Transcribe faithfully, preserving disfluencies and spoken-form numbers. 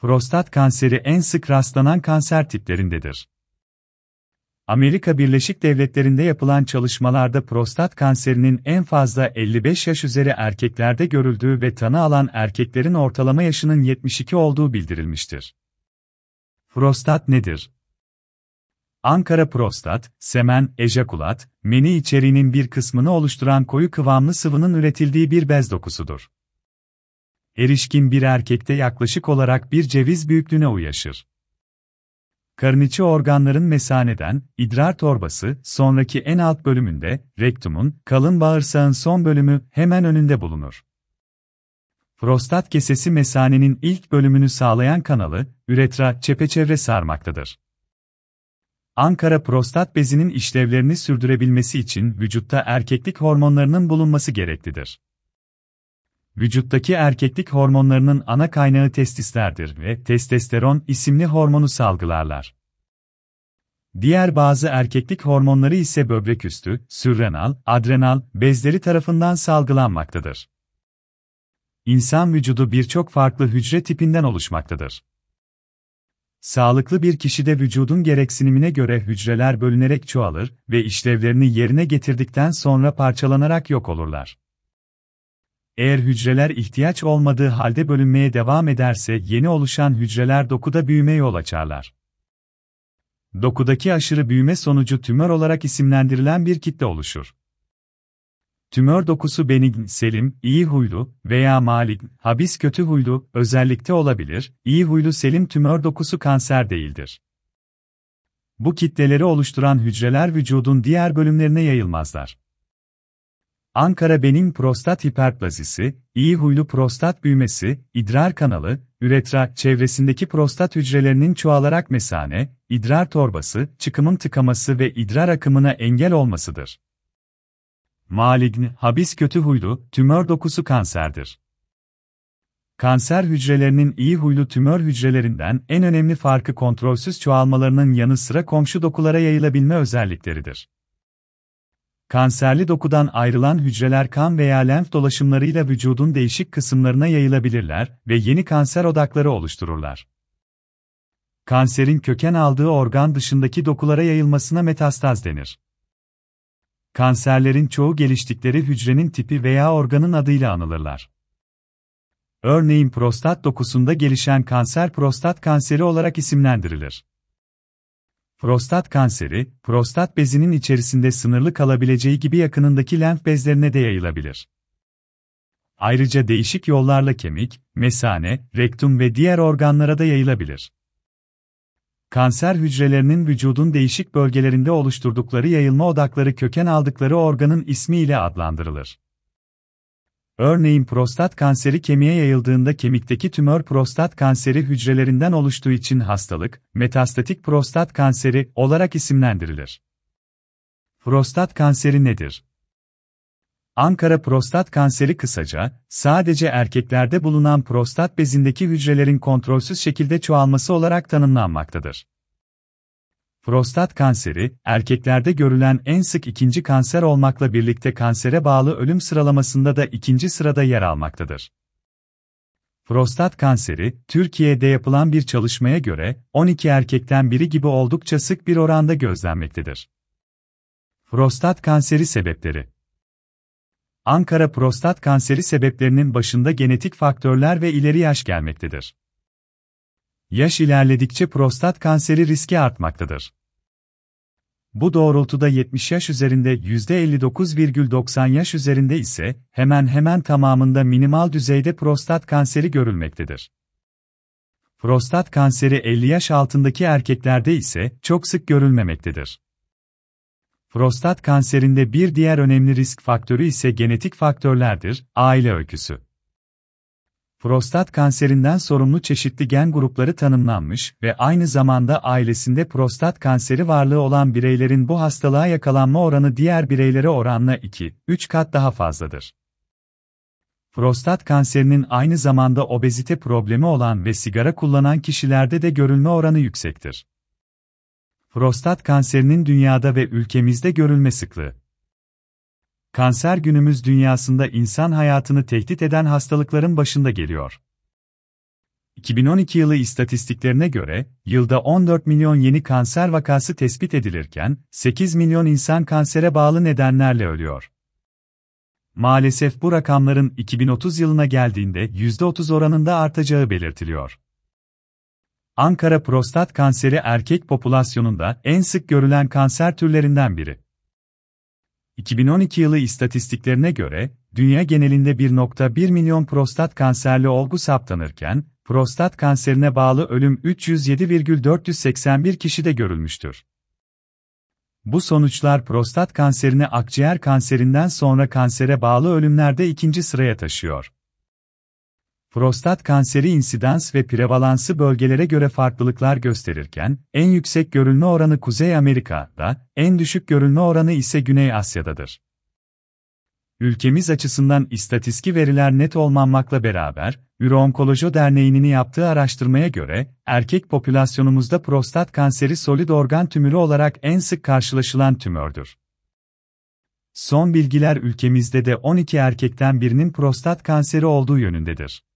Prostat kanseri en sık rastlanan kanser tiplerindendir. Amerika Birleşik Devletleri'nde yapılan çalışmalarda prostat kanserinin en fazla elli beş yaş üzeri erkeklerde görüldüğü ve tanı alan erkeklerin ortalama yaşının yetmiş iki olduğu bildirilmiştir. Prostat nedir? Ankara prostat, semen, ejakulat, meni içeriğinin bir kısmını oluşturan koyu kıvamlı sıvının üretildiği bir bez dokusudur. Erişkin bir erkekte yaklaşık olarak bir ceviz büyüklüğüne ulaşır. Karın içi organların mesaneden, idrar torbası, sonraki en alt bölümünde, rektumun, kalın bağırsağın son bölümü hemen önünde bulunur. Prostat kesesi mesanenin ilk bölümünü sağlayan kanalı, üretra çepeçevre sarmaktadır. Ankara prostat bezinin işlevlerini sürdürebilmesi için vücutta erkeklik hormonlarının bulunması gereklidir. Vücuttaki erkeklik hormonlarının ana kaynağı testislerdir ve testosteron isimli hormonu salgılarlar. Diğer bazı erkeklik hormonları ise böbrek üstü, sürrenal, adrenal bezleri tarafından salgılanmaktadır. İnsan vücudu birçok farklı hücre tipinden oluşmaktadır. Sağlıklı bir kişide vücudun gereksinimine göre hücreler bölünerek çoğalır ve işlevlerini yerine getirdikten sonra parçalanarak yok olurlar. Eğer hücreler ihtiyaç olmadığı halde bölünmeye devam ederse yeni oluşan hücreler dokuda büyüme yol açarlar. Dokudaki aşırı büyüme sonucu tümör olarak isimlendirilen bir kitle oluşur. Tümör dokusu benign, selim, iyi huylu veya malign, habis kötü huylu özellikle olabilir, iyi huylu selim tümör dokusu kanser değildir. Bu kitleleri oluşturan hücreler vücudun diğer bölümlerine yayılmazlar. Ankara benign prostat hiperplazisi, iyi huylu prostat büyümesi, idrar kanalı, üretra çevresindeki prostat hücrelerinin çoğalarak mesane, idrar torbası, çıkımın tıkaması ve idrar akımına engel olmasıdır. Malign, habis kötü huylu, tümör dokusu kanserdir. Kanser hücrelerinin iyi huylu tümör hücrelerinden en önemli farkı kontrolsüz çoğalmalarının yanı sıra komşu dokulara yayılabilme özellikleridir. Kanserli dokudan ayrılan hücreler kan veya lenf dolaşımlarıyla vücudun değişik kısımlarına yayılabilirler ve yeni kanser odakları oluştururlar. Kanserin köken aldığı organ dışındaki dokulara yayılmasına metastaz denir. Kanserlerin çoğu geliştikleri hücrenin tipi veya organın adıyla anılırlar. Örneğin prostat dokusunda gelişen kanser prostat kanseri olarak isimlendirilir. Prostat kanseri, prostat bezinin içerisinde sınırlı kalabileceği gibi yakınındaki lenf bezlerine de yayılabilir. Ayrıca değişik yollarla kemik, mesane, rektum ve diğer organlara da yayılabilir. Kanser hücrelerinin vücudun değişik bölgelerinde oluşturdukları yayılma odakları köken aldıkları organın ismiyle adlandırılır. Örneğin prostat kanseri kemiğe yayıldığında kemikteki tümör prostat kanseri hücrelerinden oluştuğu için hastalık, metastatik prostat kanseri olarak isimlendirilir. Prostat kanseri nedir? Ankara prostat kanseri kısaca, sadece erkeklerde bulunan prostat bezindeki hücrelerin kontrolsüz şekilde çoğalması olarak tanımlanmaktadır. Prostat kanseri, erkeklerde görülen en sık ikinci kanser olmakla birlikte kansere bağlı ölüm sıralamasında da ikinci sırada yer almaktadır. Prostat kanseri, Türkiye'de yapılan bir çalışmaya göre, on iki erkekten biri gibi oldukça sık bir oranda gözlenmektedir. Prostat kanseri sebepleri. Ankara prostat kanseri sebeplerinin başında genetik faktörler ve ileri yaş gelmektedir. Yaş ilerledikçe prostat kanseri riski artmaktadır. Bu doğrultuda yetmiş yaş üzerinde yüzde elli dokuz virgül doksan, yaş üzerinde ise hemen hemen tamamında minimal düzeyde prostat kanseri görülmektedir. Prostat kanseri elli yaş altındaki erkeklerde ise çok sık görülmemektedir. Prostat kanserinde bir diğer önemli risk faktörü ise genetik faktörlerdir, aile öyküsü. Prostat kanserinden sorumlu çeşitli gen grupları tanımlanmış ve aynı zamanda ailesinde prostat kanseri varlığı olan bireylerin bu hastalığa yakalanma oranı diğer bireylere oranla iki üç kat daha fazladır. Prostat kanserinin aynı zamanda obezite problemi olan ve sigara kullanan kişilerde de görülme oranı yüksektir. Prostat kanserinin dünyada ve ülkemizde görülme sıklığı. Kanser günümüz dünyasında insan hayatını tehdit eden hastalıkların başında geliyor. iki bin on iki yılı istatistiklerine göre, yılda on dört milyon yeni kanser vakası tespit edilirken, sekiz milyon insan kansere bağlı nedenlerle ölüyor. Maalesef bu rakamların iki bin otuz yılına geldiğinde yüzde otuz oranında artacağı belirtiliyor. Ankara prostat kanseri erkek popülasyonunda en sık görülen kanser türlerinden biri. iki bin on iki yılı istatistiklerine göre, dünya genelinde bir nokta bir milyon prostat kanserli olgu saptanırken, prostat kanserine bağlı ölüm üç yüz yedi bin dört yüz seksen bir kişide görülmüştür. Bu sonuçlar prostat kanserini akciğer kanserinden sonra kansere bağlı ölümlerde ikinci sıraya taşıyor. Prostat kanseri insidans ve prevalansı bölgelere göre farklılıklar gösterirken, en yüksek görülme oranı Kuzey Amerika'da, en düşük görülme oranı ise Güney Asya'dadır. Ülkemiz açısından istatistik veriler net olmamakla beraber, Üroonkoloji Derneği'nin yaptığı araştırmaya göre, erkek popülasyonumuzda prostat kanseri solid organ tümörü olarak en sık karşılaşılan tümördür. Son bilgiler ülkemizde de on iki erkekten birinin prostat kanseri olduğu yönündedir.